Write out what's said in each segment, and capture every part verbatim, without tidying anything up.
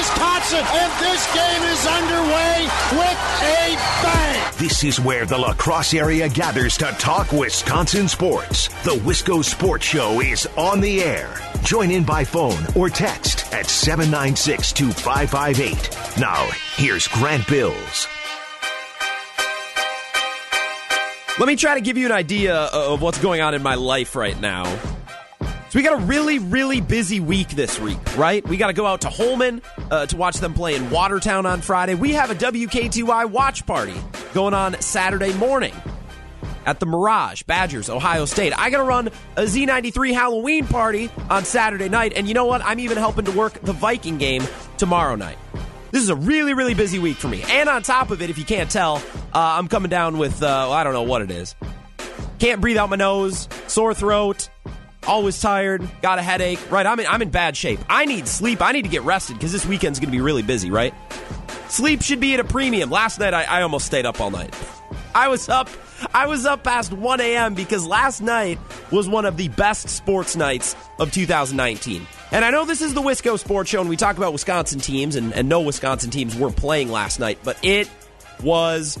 Wisconsin, and this game is underway with a bang. This is where the La Crosse area gathers to talk Wisconsin sports. The Wisco Sports Show is on the air. Join in by phone or text at seven nine six, two five five eight. Now, here's Grant Bills. Let me try to give you an idea of what's going on in my life right now. So we got a really, really busy week this week, right? We got to go out to Holman uh, to watch them play in Watertown on Friday. We have a W K T Y watch party going on Saturday morning at the Mirage, Badgers, Ohio State. I got to run a Z ninety-three Halloween party on Saturday night. And you know what? I'm even helping to work the Viking game tomorrow night. This is a really, really busy week for me. And on top of it, if you can't tell, uh, I'm coming down with, uh, well, I don't know what it is. Can't breathe out my nose, sore throat, always tired, got a headache. Right, I'm in, I'm in bad shape. I need sleep. I need to get rested because this weekend's going to be really busy, right? Sleep should be at a premium. Last night, I, I almost stayed up all night. I was up. I was up past one a.m. because last night was one of the best sports nights of two thousand nineteen. And I know this is the Wisco Sports Show, and we talk about Wisconsin teams, and, and no Wisconsin teams were playing last night, but it was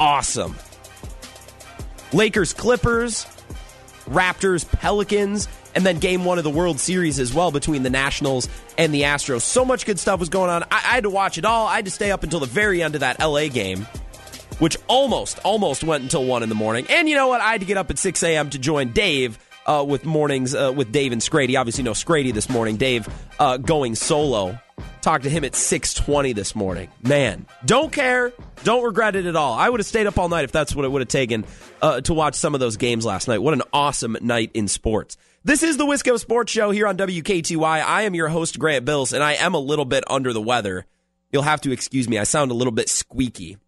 awesome. Lakers, Clippers, Raptors, Pelicans, and then game one of the World Series as well between the Nationals and the Astros. So much good stuff was going on. I, I had to watch it all. I had to stay up until the very end of that L A game, which almost, almost went until one in the morning. And you know what? I had to get up at six a.m. to join Dave uh, with mornings uh, with Dave and Scrady. Obviously, no Scrady this morning. Dave uh, going solo. Talked to him at six twenty this morning. Man, don't care. Don't regret it at all. I would have stayed up all night if that's what it would have taken uh, to watch some of those games last night. What an awesome night in sports. This is the Wisco Sports Show here on W K T Y. I am your host, Grant Bills, and I am a little bit under the weather. You'll have to excuse me. I sound a little bit squeaky.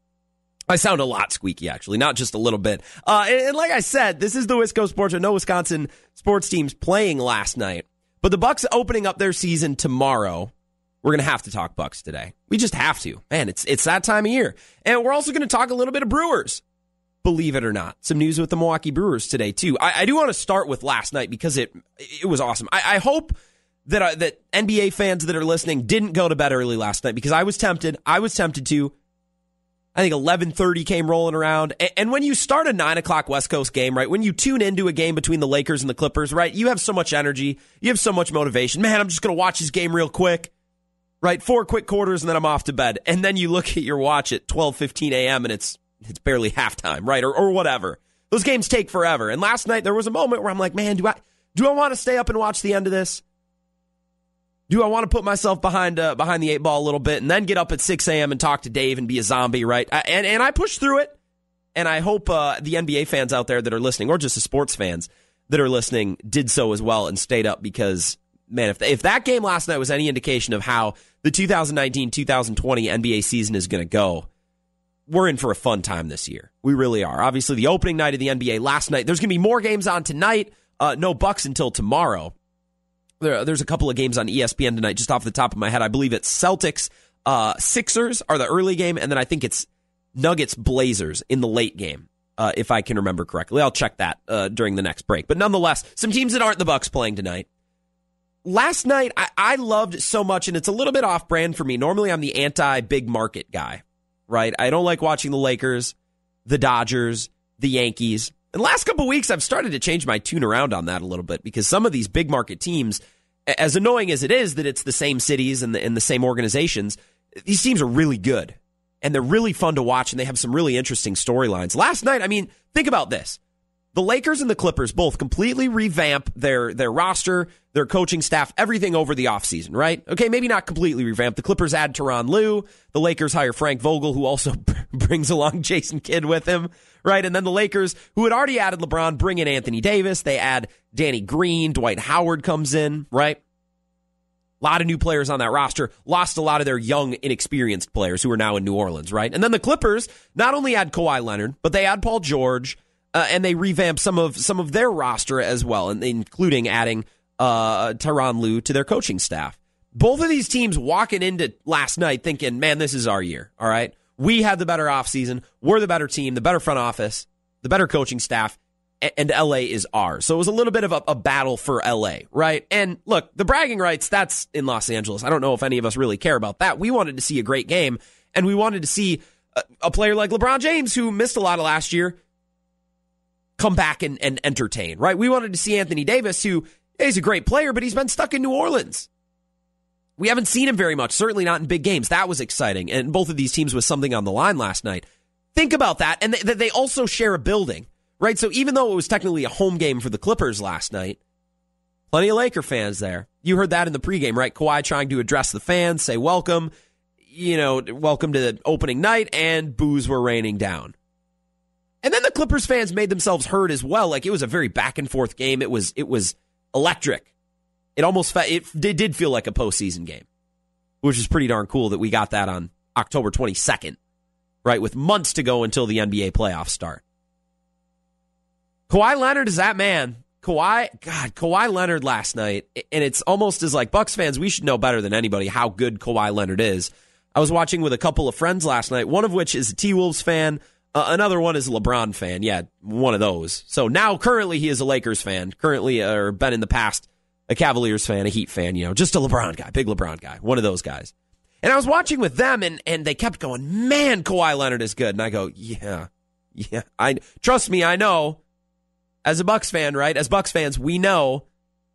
I sound a lot squeaky, actually, not just a little bit. Uh, and, and like I said, this is the Wisco Sports Show. No Wisconsin sports teams playing last night. But the Bucks opening up their season tomorrow. We're going to have to talk Bucks today. We just have to. Man, it's it's that time of year. And we're also going to talk a little bit of Brewers, believe it or not. Some news with the Milwaukee Brewers today, too. I, I do want to start with last night because it it was awesome. I, I hope that, uh, that N B A fans that are listening didn't go to bed early last night because I was tempted. I was tempted to. I think eleven thirty came rolling around. And when you start a nine o'clock West Coast game, right, when you tune into a game between the Lakers and the Clippers, right, you have so much energy. You have so much motivation. Man, I'm just going to watch this game real quick, right? Four quick quarters, and then I'm off to bed. And then you look at your watch at twelve fifteen a.m., and it's it's barely halftime, right, or, or whatever. Those games take forever. And last night there was a moment where I'm like, man, do I do I want to stay up and watch the end of this? Do I want to put myself behind uh, behind the eight ball a little bit and then get up at six a.m. and talk to Dave and be a zombie, right? I, and, and I pushed through it, and I hope uh, the N B A fans out there that are listening, or just the sports fans that are listening, did so as well and stayed up because, man, if, if that game last night was any indication of how the two thousand nineteen two thousand twenty N B A season is going to go, we're in for a fun time this year. We really are. Obviously, the opening night of the N B A last night. There's going to be more games on tonight. Uh, no Bucks until tomorrow. There, there's a couple of games on E S P N tonight, just off the top of my head. I believe it's Celtics, uh, Sixers are the early game, and then I think it's Nuggets, Blazers in the late game, uh, if I can remember correctly. I'll check that uh, during the next break. But nonetheless, some teams that aren't the Bucks playing tonight. Last night, I, I loved so much, and it's a little bit off-brand for me. Normally, I'm the anti-big market guy, right? I don't like watching the Lakers, the Dodgers, the Yankees. In the last couple of weeks, I've started to change my tune around on that a little bit because some of these big market teams, as annoying as it is that it's the same cities and the, and the same organizations, these teams are really good, and they're really fun to watch, and they have some really interesting storylines. Last night, I mean, think about this. The Lakers and the Clippers both completely revamp their, their roster, their coaching staff, everything over the offseason, right? Okay, maybe not completely revamp. The Clippers add Tyronn Lue. The Lakers hire Frank Vogel, who also brings along Jason Kidd with him, right? And then the Lakers, who had already added LeBron, bring in Anthony Davis. They add Danny Green. Dwight Howard comes in, right? A lot of new players on that roster. Lost a lot of their young, inexperienced players who are now in New Orleans, right? And then the Clippers not only add Kawhi Leonard, but they add Paul George. Uh, and they revamped some of some of their roster as well, and including adding uh, Tyronn Lue to their coaching staff. Both of these teams walking into last night thinking, man, this is our year, all right? We have the better offseason. We're the better team, the better front office, the better coaching staff. and L A is ours. So it was a little bit of a, a battle for L A, right? And look, the bragging rights, that's in Los Angeles. I don't know if any of us really care about that. We wanted to see a great game, and we wanted to see a, a player like LeBron James, who missed a lot of last year, come back and, and entertain, right? We wanted to see Anthony Davis, who is a great player, but he's been stuck in New Orleans. We haven't seen him very much, certainly not in big games. That was exciting, and both of these teams was something on the line last night. Think about that, and th- they also share a building, right? So even though it was technically a home game for the Clippers last night, plenty of Laker fans there. You heard that in the pregame, right? Kawhi trying to address the fans, say welcome, you know, welcome to the opening night, and boos were raining down. And then the Clippers fans made themselves heard as well. Like, it was a very back and forth game. It was it was electric. It almost fe- it did feel like a postseason game, which is pretty darn cool that we got that on October twenty-second, right? With months to go until the N B A playoffs start. Kawhi Leonard is that man. Kawhi, God, Kawhi Leonard last night, and it's almost as like Bucks fans, we should know better than anybody how good Kawhi Leonard is. I was watching with a couple of friends last night, one of which is a T-Wolves fan. Uh, another one is a LeBron fan. Yeah, one of those. So now currently he is a Lakers fan. Currently, or been in the past, a Cavaliers fan, a Heat fan, you know, just a LeBron guy, big LeBron guy, one of those guys. And I was watching with them, and, and they kept going, man, Kawhi Leonard is good. And I go, yeah, yeah. I trust me, I know. As a Bucks fan, right? As Bucks fans, we know.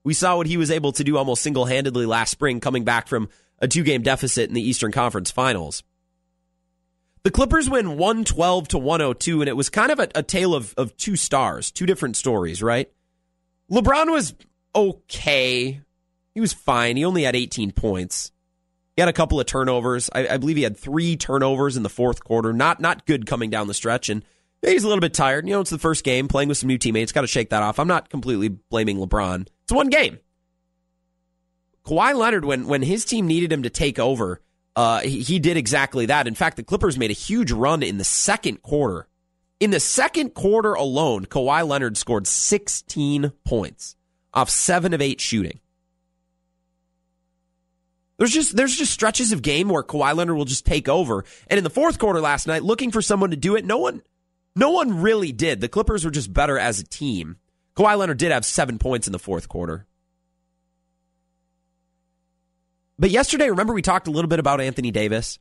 We saw what he was able to do almost single-handedly last spring, coming back from a two-game deficit in the Eastern Conference Finals. The Clippers win one twelve to one oh two, and it was kind of a, a tale of, of two stars, two different stories, right? LeBron was okay. He was fine. He only had eighteen points. He had a couple of turnovers. I, I believe he had three turnovers in the fourth quarter. Not not good coming down the stretch, and he's a little bit tired. You know, it's the first game, playing with some new teammates. Got to shake that off. I'm not completely blaming LeBron. It's one game. Kawhi Leonard, when, when his team needed him to take over, Uh, he, he did exactly that. In fact, the Clippers made a huge run in the second quarter. In the second quarter alone, Kawhi Leonard scored sixteen points off seven of eight shooting. There's just there's just stretches of game where Kawhi Leonard will just take over. And in the fourth quarter last night, looking for someone to do it, no one, no one really did. The Clippers were just better as a team. Kawhi Leonard did have seven points in the fourth quarter. But yesterday, remember, we talked a little bit about Anthony Davis.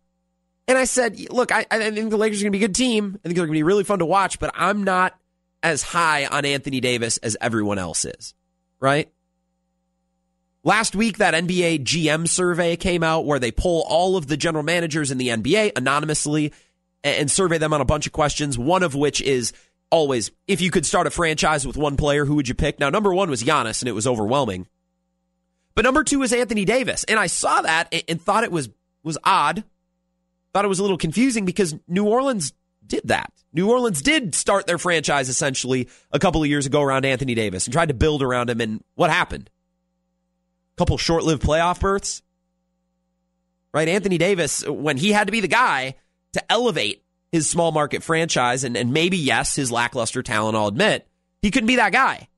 And I said, look, I, I think the Lakers are going to be a good team. I think they're going to be really fun to watch, but I'm not as high on Anthony Davis as everyone else is, right? Last week, that N B A G M survey came out where they poll all of the general managers in the N B A anonymously and survey them on a bunch of questions, one of which is always, if you could start a franchise with one player, who would you pick? Now, number one was Giannis, and it was overwhelming. But number two is Anthony Davis. And I saw that and thought it was was odd. Thought it was a little confusing because New Orleans did that. New Orleans did start their franchise essentially a couple of years ago around Anthony Davis and tried to build around him. And what happened? A couple short-lived playoff berths. Right? Anthony Davis, when he had to be the guy to elevate his small market franchise and, and maybe, yes, his lackluster talent, I'll admit, he couldn't be that guy.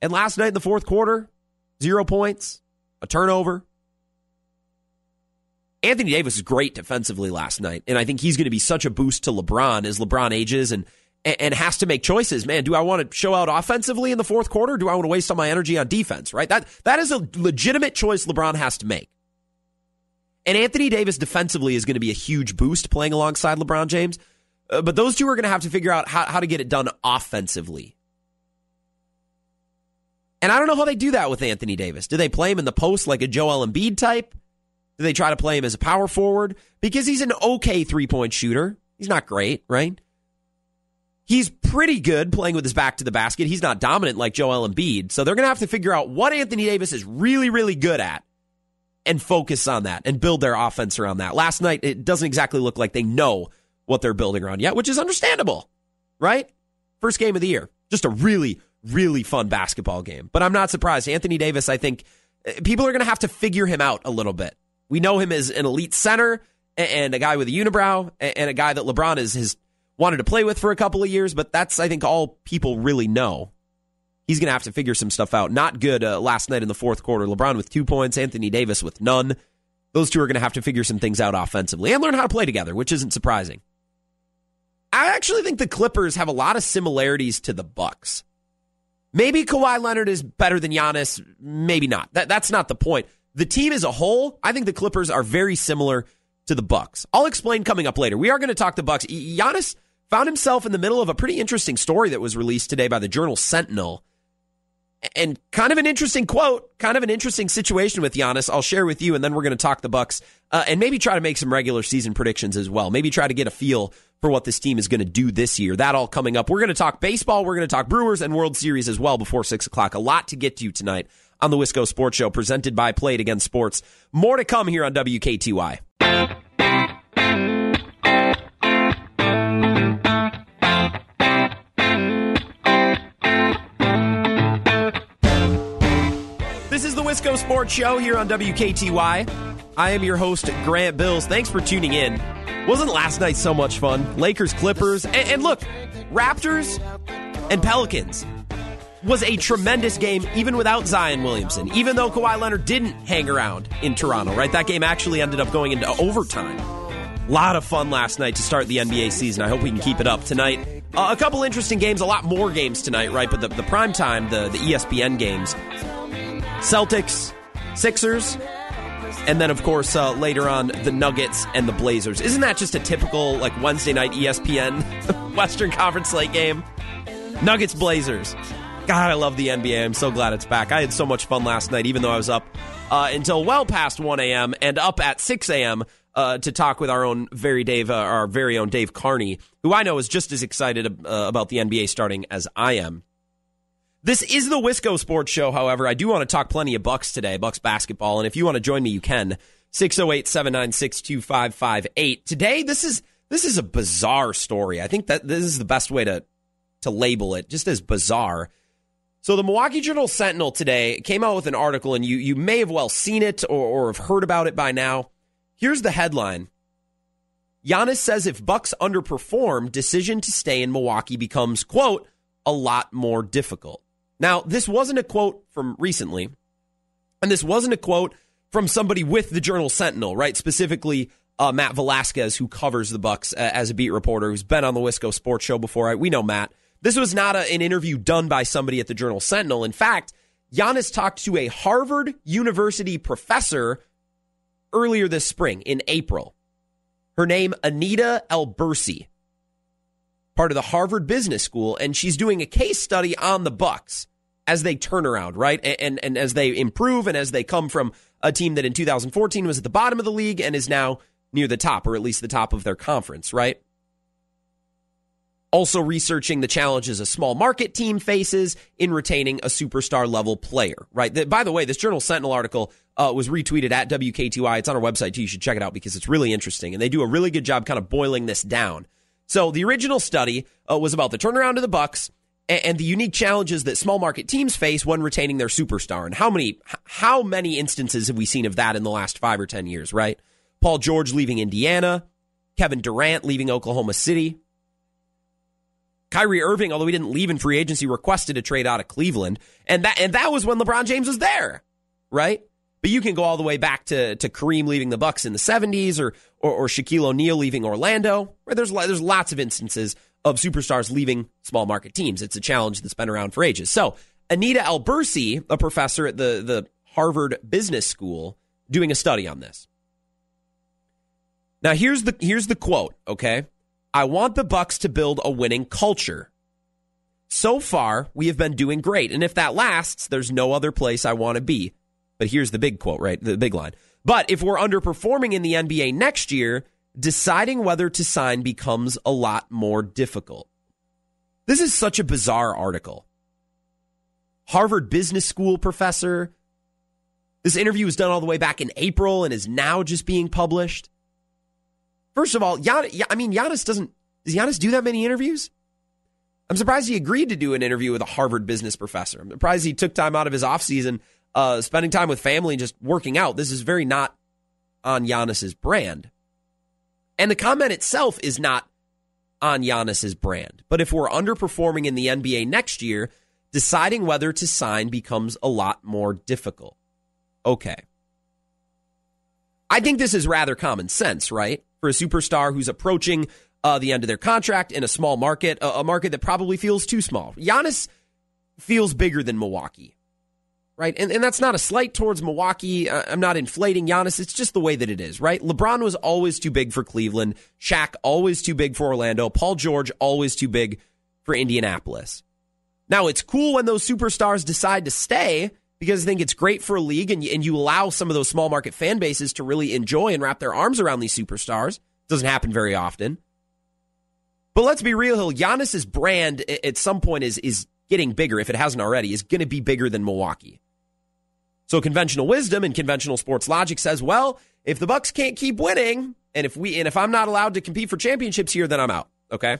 And last night in the fourth quarter, Zero points, a turnover. Anthony Davis is great defensively last night, and I think he's going to be such a boost to LeBron as LeBron ages and and has to make choices. Man, do I want to show out offensively in the fourth quarter? Do I want to waste all my energy on defense, right? That that is a legitimate choice LeBron has to make. And Anthony Davis defensively is going to be a huge boost playing alongside LeBron James, uh, but those two are going to have to figure out how, how to get it done offensively. And I don't know how they do that with Anthony Davis. Do they play him in the post like a Joel Embiid type? Do they try to play him as a power forward? Because he's an okay three-point shooter. He's not great, right? He's pretty good playing with his back to the basket. He's not dominant like Joel Embiid. So they're going to have to figure out what Anthony Davis is really, really good at and focus on that and build their offense around that. Last night, it doesn't exactly look like they know what they're building around yet, which is understandable, right? First game of the year. Just a really Really fun basketball game. But I'm not surprised. Anthony Davis, I think people are going to have to figure him out a little bit. We know him as an elite center and a guy with a unibrow and a guy that LeBron has, has wanted to play with for a couple of years. But that's, I think, all people really know. He's going to have to figure some stuff out. Not good uh, last night in the fourth quarter. LeBron with two points. Anthony Davis with none. Those two are going to have to figure some things out offensively and learn how to play together, which isn't surprising. I actually think the Clippers have a lot of similarities to the Bucks. Maybe Kawhi Leonard is better than Giannis. Maybe not. That, that's not the point. The team as a whole, I think the Clippers are very similar to the Bucks. I'll explain coming up later. We are going to talk the Bucks. Giannis found himself in the middle of a pretty interesting story that was released today by the Journal Sentinel. And kind of an interesting quote, kind of an interesting situation with Giannis. I'll share with you, and then we're going to talk the Bucks uh, and maybe try to make some regular season predictions as well. Maybe try to get a feel for what this team is going to do this year. That all coming up. We're going to talk baseball. We're going to talk Brewers and World Series as well before six o'clock. A lot to get to tonight on the Wisco Sports Show, presented by Play It Again Sports. More to come here on W K T Y. Wisco Sports Show here on W K T Y. I am your host, Grant Bills. Thanks for tuning in. Wasn't last night so much fun? Lakers, Clippers, and, and look, Raptors and Pelicans was a tremendous game, even without Zion Williamson, even though Kawhi Leonard didn't hang around in Toronto, right? That game actually ended up going into overtime. A lot of fun last night to start the N B A season. I hope we can keep it up tonight. Uh, a couple interesting games, a lot more games tonight, right? But the, the prime time, the, the E S P N games, Celtics, Sixers, and then, of course, uh, later on, the Nuggets and the Blazers. Isn't that just a typical, like, Wednesday night E S P N Western Conference late game? Nuggets, Blazers. God, I love the N B A. I'm so glad it's back. I had so much fun last night, even though I was up uh, until well past one a.m. and up at six a.m. Uh, to talk with our own very Dave, uh, our very own Dave Carney, who I know is just as excited uh, about the N B A starting as I am. This is the Wisco Sports Show, however. I do want to talk plenty of Bucks today, Bucks basketball. And if you want to join me, you can. six oh eight, seven nine six, two five five eight. Today, this is this is a bizarre story. I think that this is the best way to, to label it, just as bizarre. So the Milwaukee Journal Sentinel today came out with an article, and you, you may have well seen it or, or have heard about it by now. Here's the headline. Giannis says if Bucks underperform, decision to stay in Milwaukee becomes, quote, a lot more difficult. Now, this wasn't a quote from recently, and this wasn't a quote from somebody with the Journal Sentinel, right? Specifically, uh, Matt Velasquez, who covers the Bucks uh, as a beat reporter, who's been on the Wisco Sports Show before. Right? We know Matt. This was not a, an interview done by somebody at the Journal Sentinel. In fact, Giannis talked to a Harvard University professor earlier this spring, in April. Her name, Anita Albersi, part of the Harvard Business School, and she's doing a case study on the Bucks as they turn around, right? And, and and as they improve and as they come from a team that in two thousand fourteen was at the bottom of the league and is now near the top, or at least the top of their conference, right? Also researching the challenges a small market team faces in retaining a superstar level player, right? The, by the way, this Journal Sentinel article uh, was retweeted at W K T Y. It's on our website too. You should check it out because it's really interesting. And they do a really good job kind of boiling this down. So the original study uh, was about the turnaround of the Bucks and, and the unique challenges that small market teams face when retaining their superstar. And how many how many instances have we seen of that in the last five or ten years, right? Paul George leaving Indiana, Kevin Durant leaving Oklahoma City. Kyrie Irving, although he didn't leave in free agency, requested a trade out of Cleveland. And that and that was when LeBron James was there, right? But you can go all the way back to, to Kareem leaving the Bucks in the seventies or, or or Shaquille O'Neal leaving Orlando. Right? There's there's lots of instances of superstars leaving small market teams. It's a challenge that's been around for ages. So Anita Albersi, a professor at the, the Harvard Business School, doing a study on this. Now, here's the here's the quote, okay? I want the Bucks to build a winning culture. So far, we have been doing great. And if that lasts, there's no other place I want to be. But here's the big quote, right? The big line. But if we're underperforming in the N B A next year, deciding whether to sign becomes a lot more difficult. This is such a bizarre article. Harvard Business School professor. This interview was done all the way back in April and is now just being published. First of all, Gian- I mean, Giannis doesn't, does Giannis do that many interviews? I'm surprised he agreed to do an interview with a Harvard business professor. I'm surprised he took time out of his offseason Uh, spending time with family and just working out. This is very not on Giannis's brand. And the comment itself is not on Giannis's brand. But if we're underperforming in the N B A next year, deciding whether to sign becomes a lot more difficult. Okay. I think this is rather common sense, right? For a superstar who's approaching uh, the end of their contract in a small market, a, a market that probably feels too small. Giannis feels bigger than Milwaukee, right? And, and that's not a slight towards Milwaukee. Uh, I'm not inflating Giannis. It's just the way that it is, right? LeBron was always too big for Cleveland. Shaq, always too big for Orlando. Paul George, always too big for Indianapolis. Now, it's cool when those superstars decide to stay because I think it's great for a league, and you, and you allow some of those small market fan bases to really enjoy and wrap their arms around these superstars. Doesn't happen very often. But let's be real, Hill. Giannis's brand at some point is is getting bigger, if it hasn't already, is going to be bigger than Milwaukee. So conventional wisdom and conventional sports logic says, well, if the Bucks can't keep winning, and if we and if I'm not allowed to compete for championships here, then I'm out. Okay?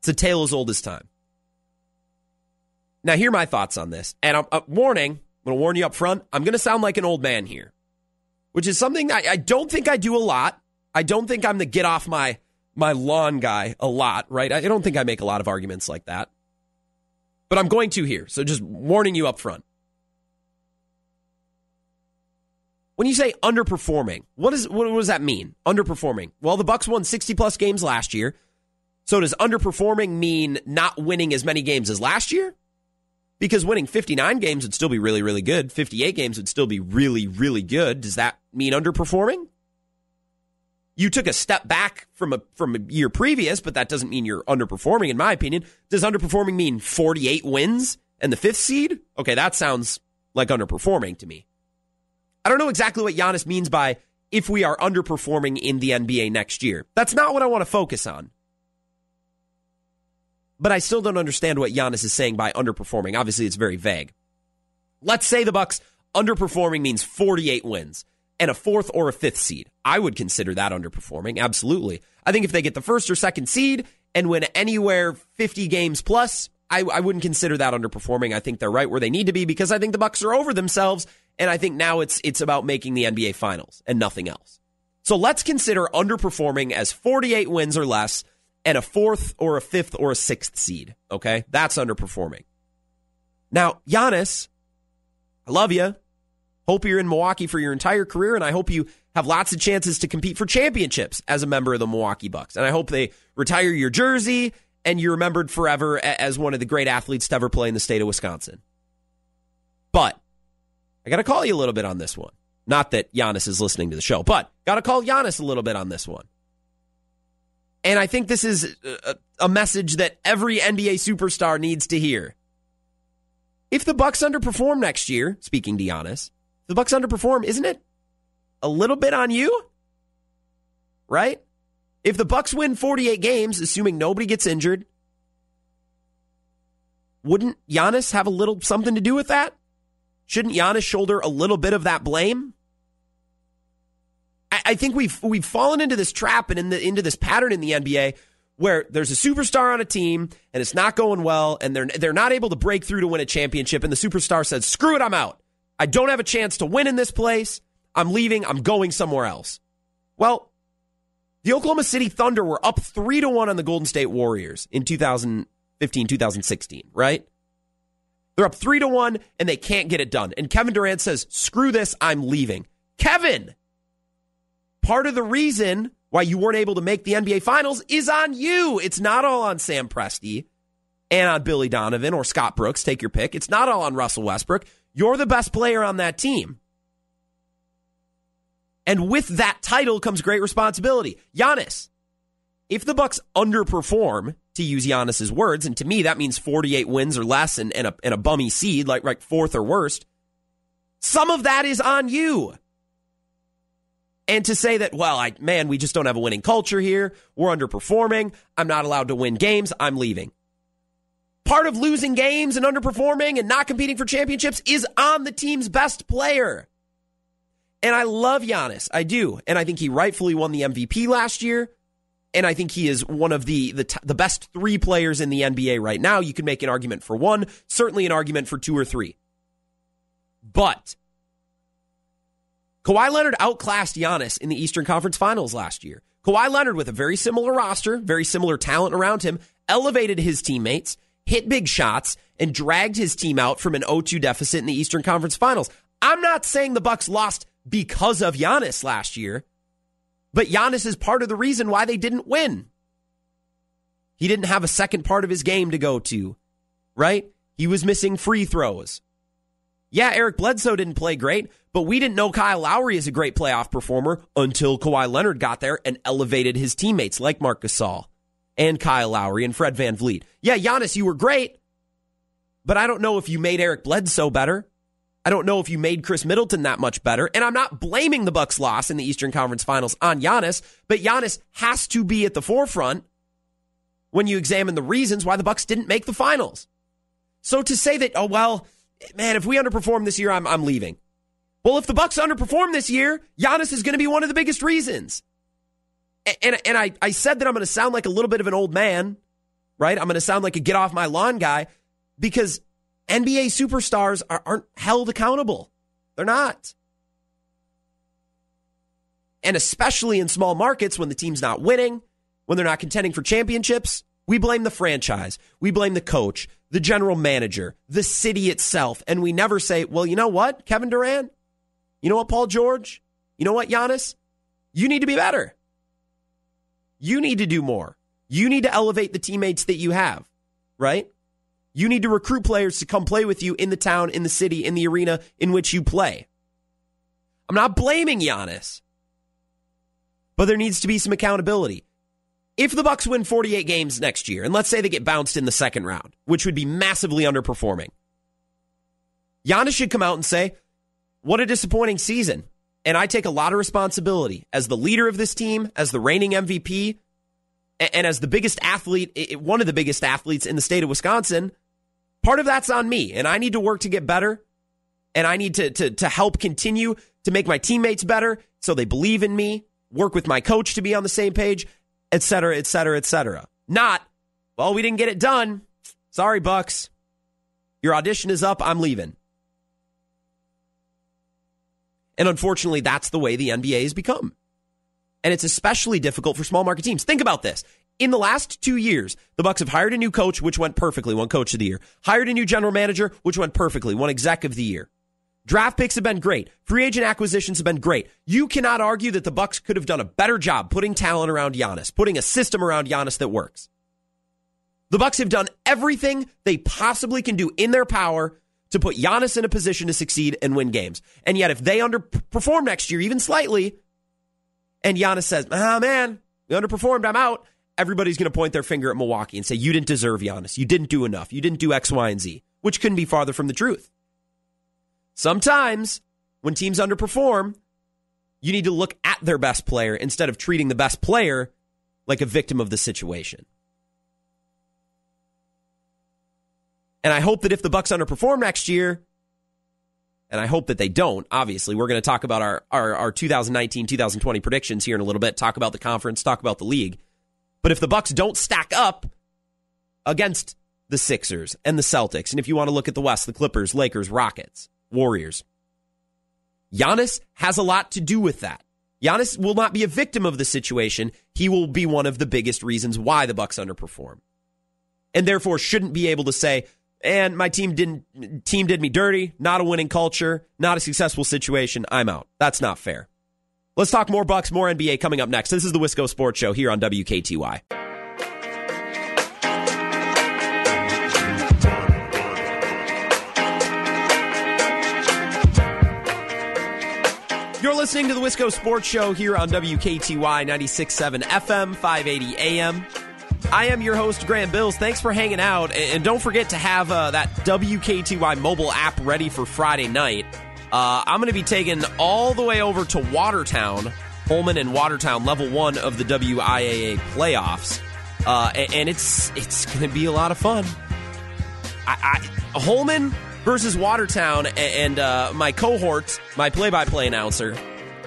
It's a tale as old as time. Now, here are my thoughts on this. And I'm, I'm warning, I'm going to warn you up front, I'm going to sound like an old man here, which is something that I, I don't think I do a lot. I don't think I'm the get off my, my lawn guy a lot, right? I don't think I make a lot of arguments like that. But I'm going to here. So just warning you up front. When you say underperforming, what, is, what does that mean? Underperforming. Well, the Bucks won sixty-plus games last year. So does underperforming mean not winning as many games as last year? Because winning fifty-nine games would still be really, really good. fifty-eight games would still be really, really good. Does that mean underperforming? You took a step back from a from a year previous, but that doesn't mean you're underperforming, in my opinion. Does underperforming mean forty-eight wins and the fifth seed? Okay, that sounds like underperforming to me. I don't know exactly what Giannis means by if we are underperforming in the N B A next year. That's not what I want to focus on. But I still don't understand what Giannis is saying by underperforming. Obviously, it's very vague. Let's say the Bucks underperforming means forty-eight wins and a fourth or a fifth seed. I would consider that underperforming, absolutely. I think if they get the first or second seed and win anywhere fifty games plus, I, I wouldn't consider that underperforming. I think they're right where they need to be because I think the Bucks are over themselves, and I think now it's it's about making the N B A Finals and nothing else. So let's consider underperforming as forty-eight wins or less and a fourth or a fifth or a sixth seed, okay? That's underperforming. Now, Giannis, I love you. Hope you're in Milwaukee for your entire career, and I hope you have lots of chances to compete for championships as a member of the Milwaukee Bucks. And I hope they retire your jersey and you're remembered forever as one of the great athletes to ever play in the state of Wisconsin. But I got to call you a little bit on this one. Not that Giannis is listening to the show, but got to call Giannis a little bit on this one. And I think this is a message that every N B A superstar needs to hear. If the Bucks underperform next year, speaking to Giannis, the Bucks underperform, isn't it a little bit on you? Right? If the Bucks win forty-eight games, assuming nobody gets injured, wouldn't Giannis have a little something to do with that? Shouldn't Giannis shoulder a little bit of that blame? I think we've we've fallen into this trap and in the, into this pattern in the N B A where there's a superstar on a team and it's not going well and they're they're not able to break through to win a championship, and the superstar says, screw it, I'm out. I don't have a chance to win in this place. I'm leaving. I'm going somewhere else. Well, the Oklahoma City Thunder were up three to one on the Golden State Warriors in two thousand fifteen, two thousand sixteen, right? They're up three to one and they can't get it done. And Kevin Durant says, screw this, I'm leaving. Kevin! Part of the reason why you weren't able to make the N B A Finals is on you. It's not all on Sam Presti and on Billy Donovan or Scott Brooks. Take your pick. It's not all on Russell Westbrook. You're the best player on that team. And with that title comes great responsibility. Giannis, if the Bucks underperform, to use Giannis's words, and to me that means forty-eight wins or less and, and, a, and a bummy seed, like, like fourth or worst, some of that is on you. And to say that, well, I, man, we just don't have a winning culture here. We're underperforming. I'm not allowed to win games. I'm leaving. Part of losing games and underperforming and not competing for championships is on the team's best player. And I love Giannis. I do. And I think he rightfully won the M V P last year. And I think he is one of the, the, t- the best three players in the N B A right now. You can make an argument for one, certainly an argument for two or three. But Kawhi Leonard outclassed Giannis in the Eastern Conference Finals last year. Kawhi Leonard, with a very similar roster, very similar talent around him, elevated his teammates, hit big shots, and dragged his team out from an oh two deficit in the Eastern Conference Finals. I'm not saying the Bucks lost because of Giannis last year, But Giannis is part of the reason why they didn't win. He didn't have a second part of his game to go to, right? He was missing free throws. Yeah, Eric Bledsoe didn't play great, but we didn't know Kyle Lowry is a great playoff performer until Kawhi Leonard got there and elevated his teammates like Marc Gasol and Kyle Lowry and Fred VanVleet. Yeah, Giannis, you were great, but I don't know if you made Eric Bledsoe better. I don't know if you made Khris Middleton that much better. And I'm not blaming the Bucks' loss in the Eastern Conference Finals on Giannis, but Giannis has to be at the forefront when you examine the reasons why the Bucks didn't make the finals. So to say that, oh, well, man, if we underperform this year, I'm I'm leaving. Well, if the Bucks underperform this year, Giannis is going to be one of the biggest reasons. And, and, and I, I said that I'm going to sound like a little bit of an old man, right? I'm going to sound like a get-off-my-lawn guy because N B A superstars are, aren't held accountable. They're not. And especially in small markets when the team's not winning, when they're not contending for championships, we blame the franchise. We blame the coach, the general manager, the city itself. And we never say, well, you know what, Kevin Durant? You know what, Paul George? You know what, Giannis? You need to be better. You need to do more. You need to elevate the teammates that you have, right? You need to recruit players to come play with you in the town, in the city, in the arena in which you play. I'm not blaming Giannis, but there needs to be some accountability. If the Bucks win forty-eight games next year, and let's say they get bounced in the second round, which would be massively underperforming, Giannis should come out and say, what a disappointing season. And I take a lot of responsibility as the leader of this team, as the reigning M V P, and as the biggest athlete, one of the biggest athletes in the state of Wisconsin. Part of that's on me, and I need to work to get better, and I need to, to, to help continue to make my teammates better so they believe in me, work with my coach to be on the same page, et cetera, et cetera, et cetera. Not, well, we didn't get it done. Sorry, Bucks. Your audition is up. I'm leaving. And unfortunately, that's the way the N B A has become. And it's especially difficult for small market teams. Think about this. In the last two years, the Bucks have hired a new coach, which went perfectly, one coach of the year. Hired a new general manager, which went perfectly, one exec of the year. Draft picks have been great. Free agent acquisitions have been great. You cannot argue that the Bucks could have done a better job putting talent around Giannis, putting a system around Giannis that works. The Bucks have done everything they possibly can do in their power to put Giannis in a position to succeed and win games. And yet if they underperform next year, even slightly, and Giannis says, ah, man, we underperformed, I'm out, everybody's going to point their finger at Milwaukee and say, you didn't deserve Giannis. You didn't do enough. You didn't do X, Y, and Z, which couldn't be farther from the truth. Sometimes when teams underperform, you need to look at their best player instead of treating the best player like a victim of the situation. And I hope that if the Bucks underperform next year, and I hope that they don't, obviously, we're going to talk about our, our, our two thousand nineteen two thousand twenty predictions here in a little bit, talk about the conference, talk about the league. But if the Bucks don't stack up against the Sixers and the Celtics, and if you want to look at the West, the Clippers, Lakers, Rockets, Warriors, Giannis has a lot to do with that. Giannis will not be a victim of the situation. He will be one of the biggest reasons why the Bucks underperform, and therefore shouldn't be able to say, and my team didn't team did me dirty, not a winning culture, not a successful situation, I'm out. That's not fair. Let's talk more Bucks, more N B A coming up next. This is the Wisco Sports Show here on W K T Y. You're listening to the Wisco Sports Show here on W K T Y ninety-six point seven F M, five eighty A M. I am your host, Graham Bills. Thanks for hanging out. And don't forget to have uh, that W K T Y mobile app ready for Friday night. Uh, I'm going to be taken all the way over to Watertown, Holman and Watertown, level one of the W I A A playoffs. Uh, and it's it's going to be a lot of fun. I, I, Holman versus Watertown, and uh, my cohort, my play-by-play announcer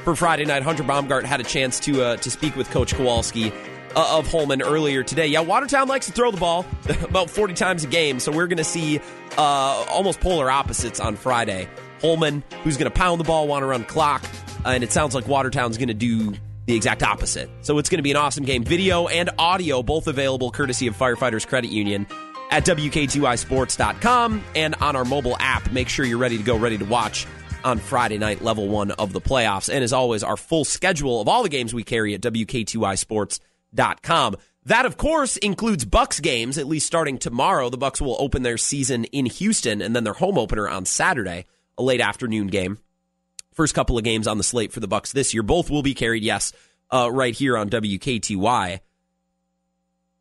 for Friday night, Hunter Baumgart, had a chance to uh, to speak with Coach Kowalski of Holman earlier today. Yeah, Watertown likes to throw the ball about forty times a game, so we're going to see uh, almost polar opposites on Friday. Holman, who's going to pound the ball, want to run clock, uh, and it sounds like Watertown's going to do the exact opposite. So it's going to be an awesome game. Video and audio, both available courtesy of Firefighters Credit Union at W K T Y sports dot com and on our mobile app. Make sure you're ready to go, ready to watch on Friday night, level one of the playoffs. And as always, our full schedule of all the games we carry at W K T Y sports dot com. That, of course, includes Bucks games, at least starting tomorrow. The Bucks will open their season in Houston and then their home opener on Saturday, a late afternoon game. First couple of games on the slate for the Bucks this year. Both will be carried, yes, uh, right here on W K T Y.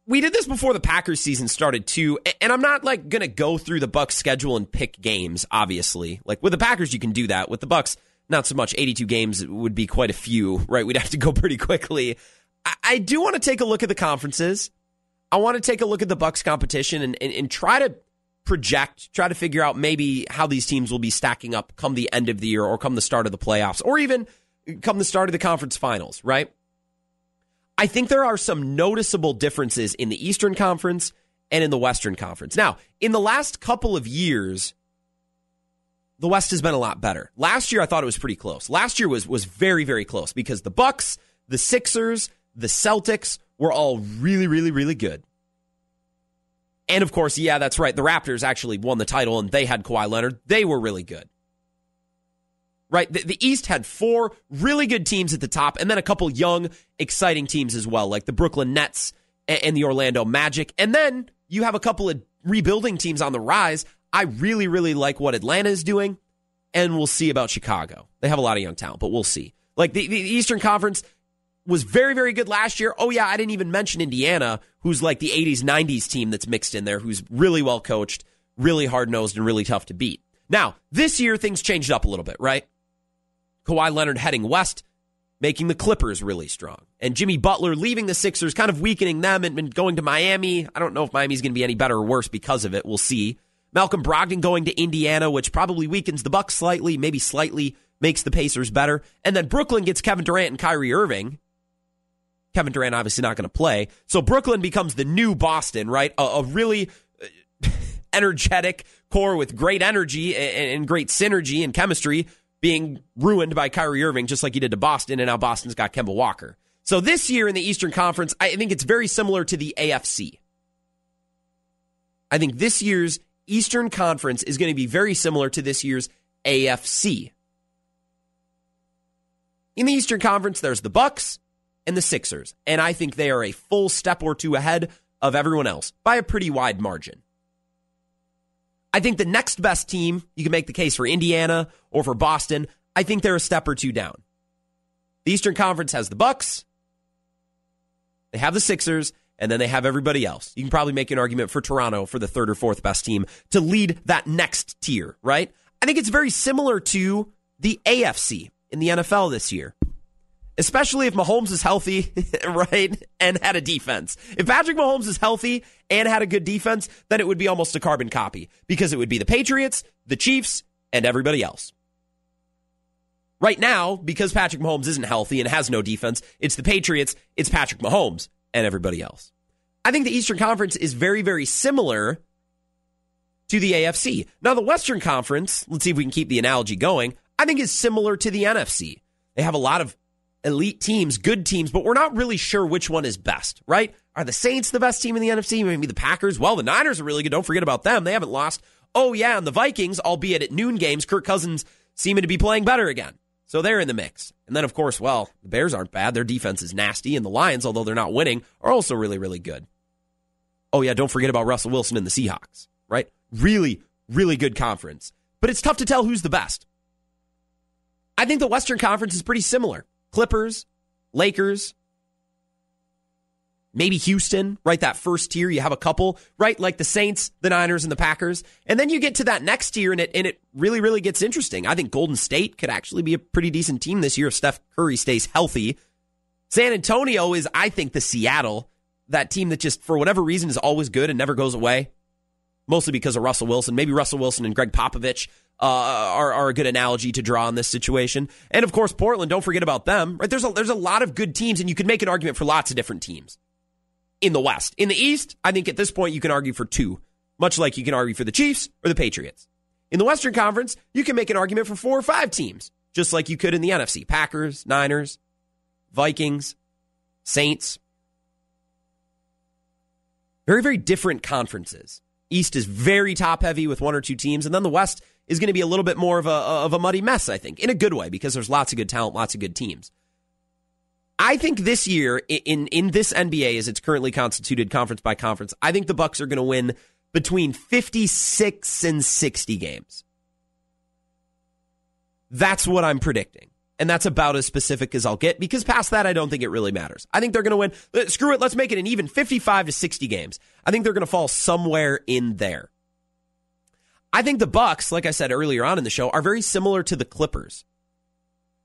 We did this before the Packers season started, too, and I'm not, like, going to go through the Bucks schedule and pick games, obviously. Like, with the Packers, you can do that. With the Bucks, not so much. eighty-two games would be quite a few, right? We'd have to go pretty quickly. I, I do want to take a look at the conferences. I want to take a look at the Bucks competition and, and, and try to project, try to figure out maybe how these teams will be stacking up come the end of the year or come the start of the playoffs or even come the start of the conference finals, right? I think there are some noticeable differences in the Eastern Conference and in the Western Conference. Now, in the last couple of years, the West has been a lot better. Last year, I thought it was pretty close. Last year was was very, very close because the Bucks, the Sixers, the Celtics were all really, really, really good. And of course, yeah, that's right. The Raptors actually won the title and they had Kawhi Leonard. They were really good. Right, the, the East had four really good teams at the top, and then a couple young, exciting teams as well, like the Brooklyn Nets and, and the Orlando Magic. And then you have a couple of rebuilding teams on the rise. I really, really like what Atlanta is doing, and we'll see about Chicago. They have a lot of young talent, but we'll see. Like, the, the Eastern Conference was very, very good last year. Oh, yeah, I didn't even mention Indiana, who's like the eighties, nineties team that's mixed in there, who's really well-coached, really hard-nosed, and really tough to beat. Now, this year, things changed up a little bit, right? Kawhi Leonard heading west, making the Clippers really strong. And Jimmy Butler leaving the Sixers, kind of weakening them and going to Miami. I don't know if Miami's going to be any better or worse because of it. We'll see. Malcolm Brogdon going to Indiana, which probably weakens the Bucks slightly, maybe slightly makes the Pacers better. And then Brooklyn gets Kevin Durant and Kyrie Irving. Kevin Durant obviously not going to play. So Brooklyn becomes the new Boston, right? A, a really energetic core with great energy and, and great synergy and chemistry, being ruined by Kyrie Irving, just like he did to Boston, and now Boston's got Kemba Walker. So this year in the Eastern Conference, I think it's very similar to the A F C. I think this year's Eastern Conference is going to be very similar to this year's A F C. In the Eastern Conference, there's the Bucks and the Sixers, and I think they are a full step or two ahead of everyone else by a pretty wide margin. I think the next best team, you can make the case for Indiana or for Boston, I think they're a step or two down. The Eastern Conference has the Bucks, they have the Sixers, and then they have everybody else. You can probably make an argument for Toronto for the third or fourth best team to lead that next tier, right? I think it's very similar to the A F C in the N F L this year, especially if Mahomes is healthy, right, and had a defense. If Patrick Mahomes is healthy and had a good defense, then it would be almost a carbon copy because it would be the Patriots, the Chiefs, and everybody else. Right now, because Patrick Mahomes isn't healthy and has no defense, it's the Patriots, it's Patrick Mahomes, and everybody else. I think the Eastern Conference is very, very similar to the A F C. Now, the Western Conference, let's see if we can keep the analogy going, I think is similar to the N F C. They have a lot of elite teams, good teams, but we're not really sure which one is best, right? Are the Saints the best team in the N F C? Maybe the Packers? Well, the Niners are really good. Don't forget about them. They haven't lost. Oh, yeah, and the Vikings, albeit at noon games, Kirk Cousins seeming to be playing better again. So they're in the mix. And then, of course, well, the Bears aren't bad. Their defense is nasty, and the Lions, although they're not winning, are also really, really good. Oh, yeah, don't forget about Russell Wilson and the Seahawks, right? Really, really good conference. But it's tough to tell who's the best. I think the Western Conference is pretty similar. Clippers, Lakers, maybe Houston, right? That first tier, you have a couple, right? Like the Saints, the Niners, and the Packers. And then you get to that next tier, and it and it really, really gets interesting. I think Golden State could actually be a pretty decent team this year if Steph Curry stays healthy. San Antonio is, I think, the Seattle, that team that just, for whatever reason, is always good and never goes away, mostly because of Russell Wilson. Maybe Russell Wilson and Greg Popovich Uh, are, are a good analogy to draw on this situation. And of course, Portland, don't forget about them, right? There's a, there's a lot of good teams, and you could make an argument for lots of different teams in the West. In the East, I think at this point, you can argue for two, much like you can argue for the Chiefs or the Patriots. In the Western Conference, you can make an argument for four or five teams, just like you could in the N F C. Packers, Niners, Vikings, Saints. Very, very different conferences. East is very top-heavy with one or two teams, and then the West is going to be a little bit more of a of a muddy mess, I think, in a good way, because there's lots of good talent, lots of good teams. I think this year, in, in this N B A, as it's currently constituted conference by conference, I think the Bucks are going to win between fifty-six and sixty games. That's what I'm predicting. And that's about as specific as I'll get, because past that, I don't think it really matters. I think they're going to win. Screw it. Let's make it an even fifty-five to sixty games. I think they're going to fall somewhere in there. I think the Bucks, like I said earlier on in the show, are very similar to the Clippers.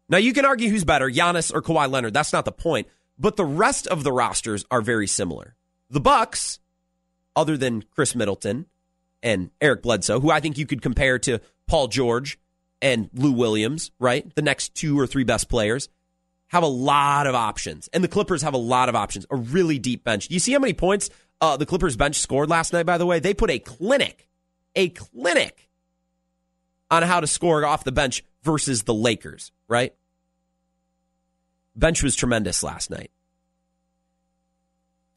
Now, you can argue who's better, Giannis or Kawhi Leonard. That's not the point. But the rest of the rosters are very similar. The Bucks, other than Khris Middleton and Eric Bledsoe, who I think you could compare to Paul George and Lou Williams, right? The next two or three best players have a lot of options. And the Clippers have a lot of options, a really deep bench. Do you see how many points uh, the Clippers bench scored last night, by the way? They put a clinic, a clinic on how to score off the bench versus the Lakers, right? Bench was tremendous last night.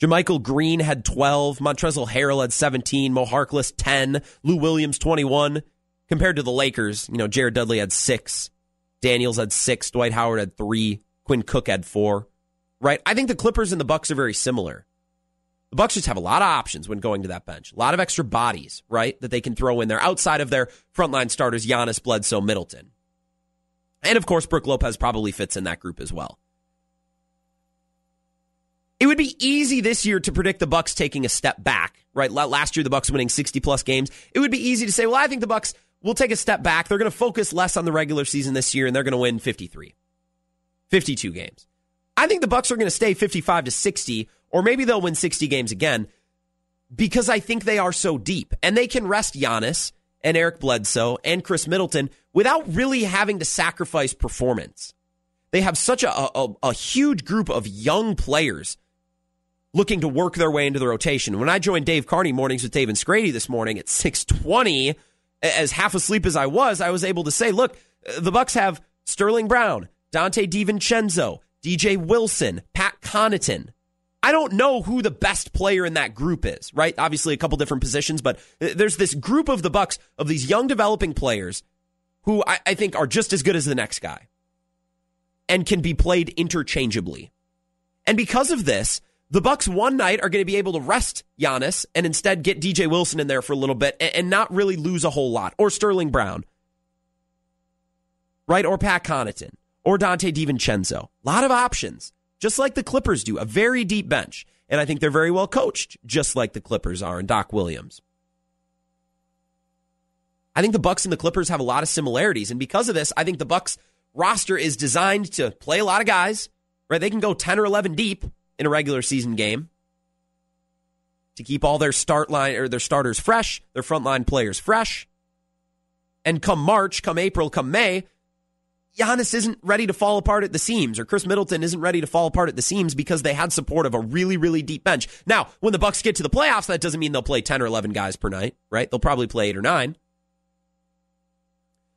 Jermichael Green had twelve. Montrezl Harrell had seventeen. Mo Harkless, ten. Lou Williams, twenty-one. Compared to the Lakers, you know, Jared Dudley had six. Daniels had six. Dwight Howard had three. Quinn Cook had four. Right? I think the Clippers and the Bucks are very similar. The Bucks just have a lot of options when going to that bench. A lot of extra bodies, right, that they can throw in there outside of their frontline starters, Giannis, Bledsoe, Middleton. And, of course, Brooke Lopez probably fits in that group as well. It would be easy this year to predict the Bucks taking a step back, right? Last year, the Bucks winning sixty-plus games. It would be easy to say, well, I think the Bucks will take a step back. They're going to focus less on the regular season this year, and they're going to win fifty-three, fifty-two games. I think the Bucks are going to stay fifty-five to sixty, or maybe they'll win sixty games again, because I think they are so deep. And they can rest Giannis and Eric Bledsoe and Khris Middleton without really having to sacrifice performance. They have such a, a, a huge group of young players looking to work their way into the rotation. When I joined Dave Carney Mornings with Dave and Scrady this morning at six twenty, as half asleep as I was, I was able to say, look, the Bucks have Sterling Brown, Dante DiVincenzo, D J Wilson, Pat Connaughton. I don't know who the best player in that group is, right? Obviously a couple different positions, but there's this group of the Bucks of these young developing players who I, I think are just as good as the next guy and can be played interchangeably. And because of this, the Bucks one night are going to be able to rest Giannis and instead get D J Wilson in there for a little bit and not really lose a whole lot. Or Sterling Brown. Right? Or Pat Connaughton. Or Dante DiVincenzo. A lot of options. Just like the Clippers do. A very deep bench. And I think they're very well coached. Just like the Clippers are and Doc Williams. I think the Bucks and the Clippers have a lot of similarities. And because of this, I think the Bucks roster is designed to play a lot of guys. Right? They can go ten or eleven deep in a regular season game to keep all their start line or their starters fresh, their frontline players fresh. And come March, come April, come May, Giannis isn't ready to fall apart at the seams, or Khris Middleton isn't ready to fall apart at the seams because they had support of a really, really deep bench. Now, when the Bucks get to the playoffs, that doesn't mean they'll play ten or eleven guys per night, right? They'll probably play eight or nine.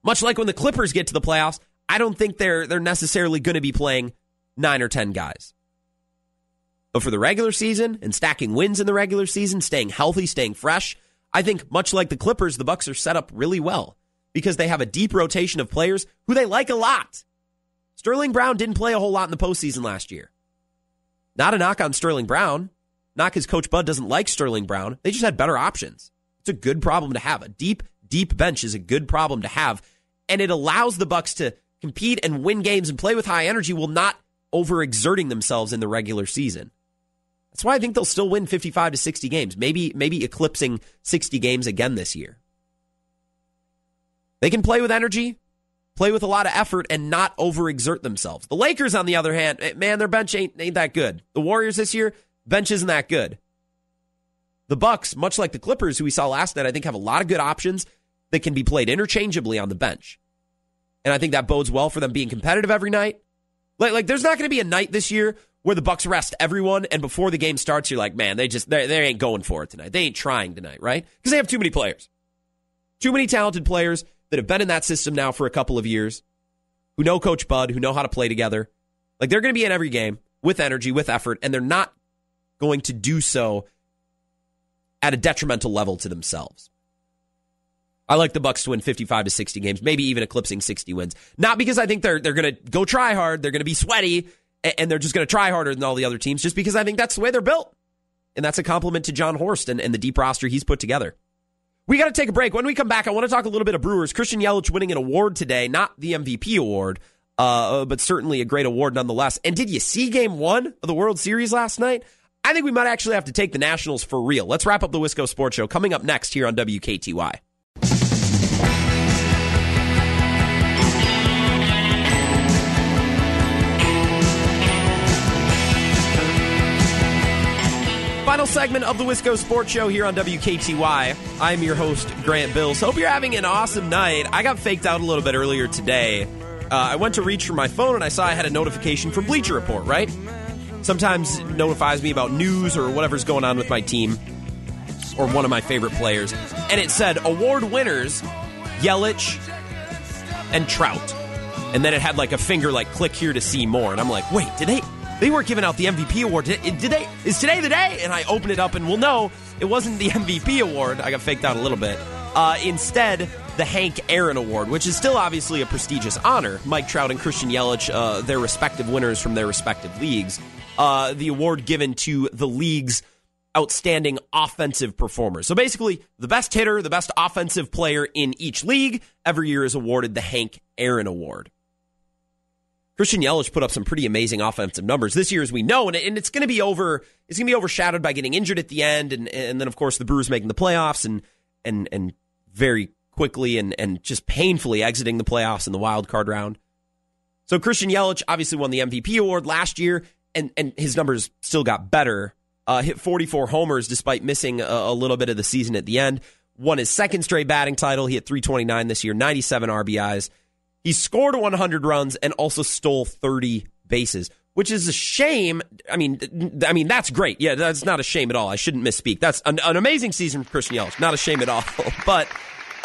Much like when the Clippers get to the playoffs, I don't think they're they're necessarily going to be playing nine or ten guys. But for the regular season and stacking wins in the regular season, staying healthy, staying fresh, I think much like the Clippers, the Bucks are set up really well because they have a deep rotation of players who they like a lot. Sterling Brown didn't play a whole lot in the postseason last year. Not a knock on Sterling Brown. Knock his Coach Bud doesn't like Sterling Brown. They just had better options. It's a good problem to have. A deep, deep bench is a good problem to have. And it allows the Bucks to compete and win games and play with high energy while not overexerting themselves in the regular season. That's why I think they'll still win fifty-five to sixty games, maybe maybe eclipsing sixty games again this year. They can play with energy, play with a lot of effort, and not overexert themselves. The Lakers, on the other hand, man, their bench ain't, ain't that good. The Warriors this year, bench isn't that good. The Bucks, much like the Clippers, who we saw last night, I think have a lot of good options that can be played interchangeably on the bench. And I think that bodes well for them being competitive every night. Like, like there's not going to be a night this year where the Bucks rest everyone, and before the game starts, you're like, man, they just they, they ain't going for it tonight. They ain't trying tonight, right? Because they have too many players. Too many talented players that have been in that system now for a couple of years, who know Coach Bud, who know how to play together. Like, they're going to be in every game with energy, with effort, and they're not going to do so at a detrimental level to themselves. I like the Bucks to win fifty-five to sixty games, maybe even eclipsing sixty wins. Not because I think they're they're going to go try hard, they're going to be sweaty, and they're just going to try harder than all the other teams, just because I think that's the way they're built. And that's a compliment to John Horst and, and the deep roster he's put together. We got to take a break. When we come back, I want to talk a little bit of Brewers. Christian Yelich winning an award today, not the M V P award, uh, but certainly a great award nonetheless. And did you see game one of the World Series last night? I think we might actually have to take the Nationals for real. Let's wrap up the Wisco Sports Show coming up next here on W K T Y. Final segment of the Wisco Sports Show here on W K T Y. I'm your host, Grant Bills. Hope you're having an awesome night. I got faked out a little bit earlier today. Uh, I went to reach for my phone and I saw I had a notification from Bleacher Report, right? Sometimes it notifies me about news or whatever's going on with my team or one of my favorite players. And it said, award winners, Yelich and Trout. And then it had like a finger like, click here to see more. And I'm like, wait, did they... They weren't giving out the M V P award. Did, did they? Is today the day? And I opened it up and, well, no, it wasn't the M V P award. I got faked out a little bit. Uh, instead, the Hank Aaron Award, which is still obviously a prestigious honor. Mike Trout and Christian Yelich, uh, their respective winners from their respective leagues. Uh, the award given to the league's outstanding offensive performers. So basically, the best hitter, the best offensive player in each league every year is awarded the Hank Aaron Award. Christian Yelich put up some pretty amazing offensive numbers this year, as we know, and, and it's going to be over. It's going to be overshadowed by getting injured at the end, and, and then of course the Brewers making the playoffs, and and and very quickly and and just painfully exiting the playoffs in the wild card round. So Christian Yelich obviously won the M V P award last year, and and his numbers still got better. Uh, hit forty-four homers despite missing a, a little bit of the season at the end. Won his second straight batting title. He hit three twenty-nine this year, ninety-seven R B Is. He scored one hundred runs and also stole thirty bases, which is a shame. I mean, I mean that's great. Yeah, that's not a shame at all. I shouldn't misspeak. That's an, an amazing season for Christian Yelich. Not a shame at all, but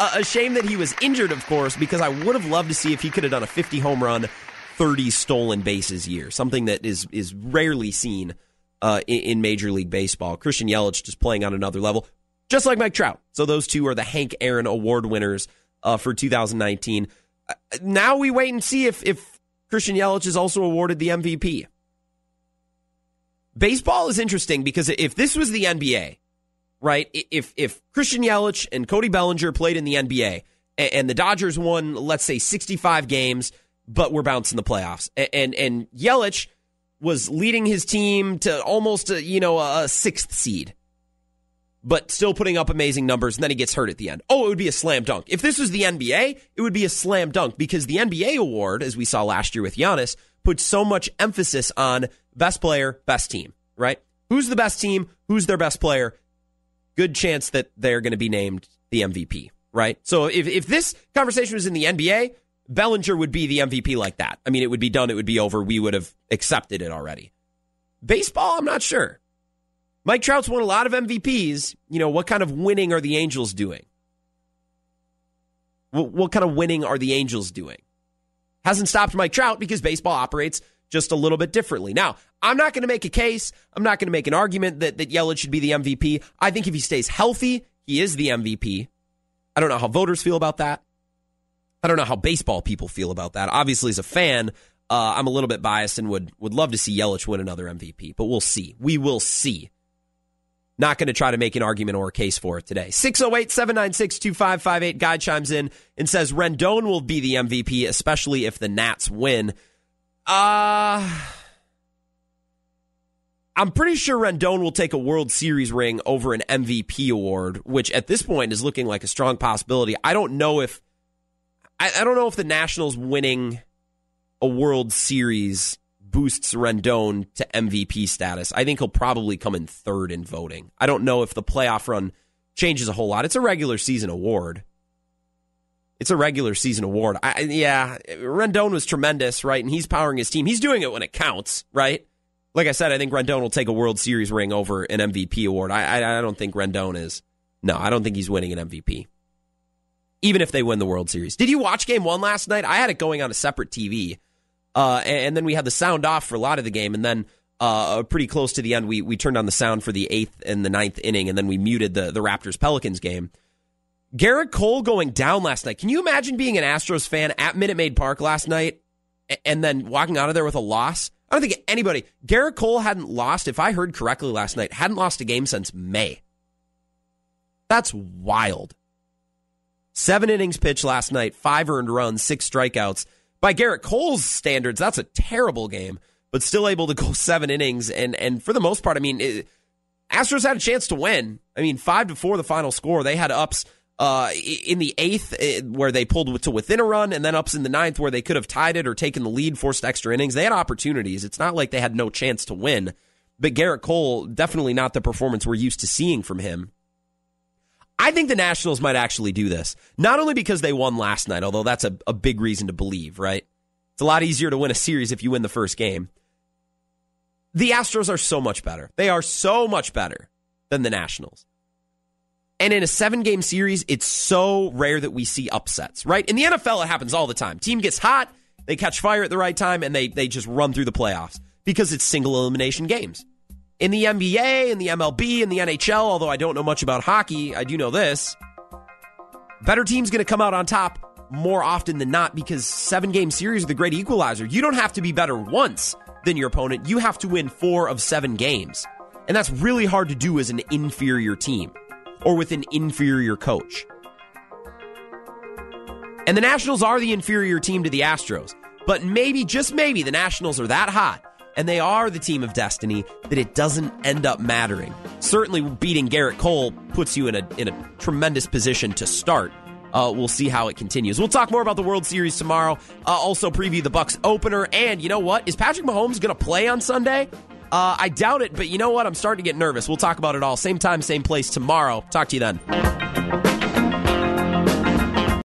a, a shame that he was injured, of course, because I would have loved to see if he could have done a fifty home run, thirty stolen bases year, something that is is rarely seen uh, in, in Major League Baseball. Christian Yelich just playing on another level, just like Mike Trout. So those two are the Hank Aaron Award winners uh, for two thousand nineteen. Now we wait and see if, if Christian Yelich is also awarded the M V P. Baseball is interesting because if this was the N B A, right, if if Christian Yelich and Cody Bellinger played in the N B A and the Dodgers won, let's say, sixty-five games, but we're bouncing the playoffs, and and Yelich was leading his team to almost, a, you know, a sixth seed, but still putting up amazing numbers, and then he gets hurt at the end. Oh, it would be a slam dunk. If this was the N B A, it would be a slam dunk because the N B A award, as we saw last year with Giannis, puts so much emphasis on best player, best team, right? Who's the best team? Who's their best player? Good chance that they're going to be named the M V P, right? So if, if this conversation was in the N B A, Bellinger would be the M V P like that. I mean, it would be done. It would be over. We would have accepted it already. Baseball, I'm not sure. Mike Trout's won a lot of M V Ps. You know, what kind of winning are the Angels doing? What, what kind of winning are the Angels doing? Hasn't stopped Mike Trout because baseball operates just a little bit differently. Now, I'm not going to make a case. I'm not going to make an argument that, that Yelich should be the M V P. I think if he stays healthy, he is the M V P. I don't know how voters feel about that. I don't know how baseball people feel about that. Obviously, as a fan, uh, I'm a little bit biased and would, would love to see Yelich win another M V P. But we'll see. We will see. Not going to try to make an argument or a case for it today. six oh eight, seven nine six, two five five eight. Guy chimes in and says Rendon will be the M V P, especially if the Nats win. Uh, I'm pretty sure Rendon will take a World Series ring over an M V P award, which at this point is looking like a strong possibility. I don't know if I, I don't know if the Nationals winning a World Series boosts Rendon to M V P status. I think he'll probably come in third in voting. I don't know if the playoff run changes a whole lot. It's a regular season award. It's a regular season award. I, yeah, Rendon was tremendous, right? And he's powering his team. He's doing it when it counts, right? Like I said, I think Rendon will take a World Series ring over an M V P award. I, I, I don't think Rendon is. No, I don't think he's winning an M V P. Even if they win the World Series. Did you watch Game one last night? I had it going on a separate T V. Uh, and then we had the sound off for a lot of the game, and then uh, pretty close to the end. We we turned on the sound for the eighth and the ninth inning, and then we muted the, the Raptors-Pelicans game. Gerrit Cole going down last night. Can you imagine being an Astros fan at Minute Maid Park last night and then walking out of there with a loss? I don't think anybody... Gerrit Cole hadn't lost, if I heard correctly last night, hadn't lost a game since May. That's wild. Seven innings pitched last night, five earned runs, six strikeouts. By Gerrit Cole's standards, that's a terrible game, but still able to go seven innings. And, and for the most part, I mean, it, Astros had a chance to win. I mean, five to four, the final score. They had ups uh, in the eighth where they pulled to within a run, and then ups in the ninth where they could have tied it or taken the lead, forced extra innings. They had opportunities. It's not like they had no chance to win. But Gerrit Cole, definitely not the performance we're used to seeing from him. I think the Nationals might actually do this, not only because they won last night, although that's a, a big reason to believe, right? It's a lot easier to win a series if you win the first game. The Astros are so much better. They are so much better than the Nationals. And in a seven-game series, it's so rare that we see upsets, right? In the N F L, it happens all the time. Team gets hot, they catch fire at the right time, and they they just run through the playoffs because it's single elimination games. In the N B A, in the M L B, in the N H L, although I don't know much about hockey, I do know this. Better team's going to come out on top more often than not because seven-game series are the great equalizer. You don't have to be better once than your opponent. You have to win four of seven games. And that's really hard to do as an inferior team or with an inferior coach. And the Nationals are the inferior team to the Astros. But maybe, just maybe, the Nationals are that hot. And they are the team of destiny, that it doesn't end up mattering. Certainly beating Gerrit Cole puts you in a in a tremendous position to start. Uh, we'll see how it continues. We'll talk more about the World Series tomorrow. Uh, also preview the Bucks opener. And you know what? Is Patrick Mahomes going to play on Sunday? Uh, I doubt it, but you know what? I'm starting to get nervous. We'll talk about it all. Same time, same place tomorrow. Talk to you then.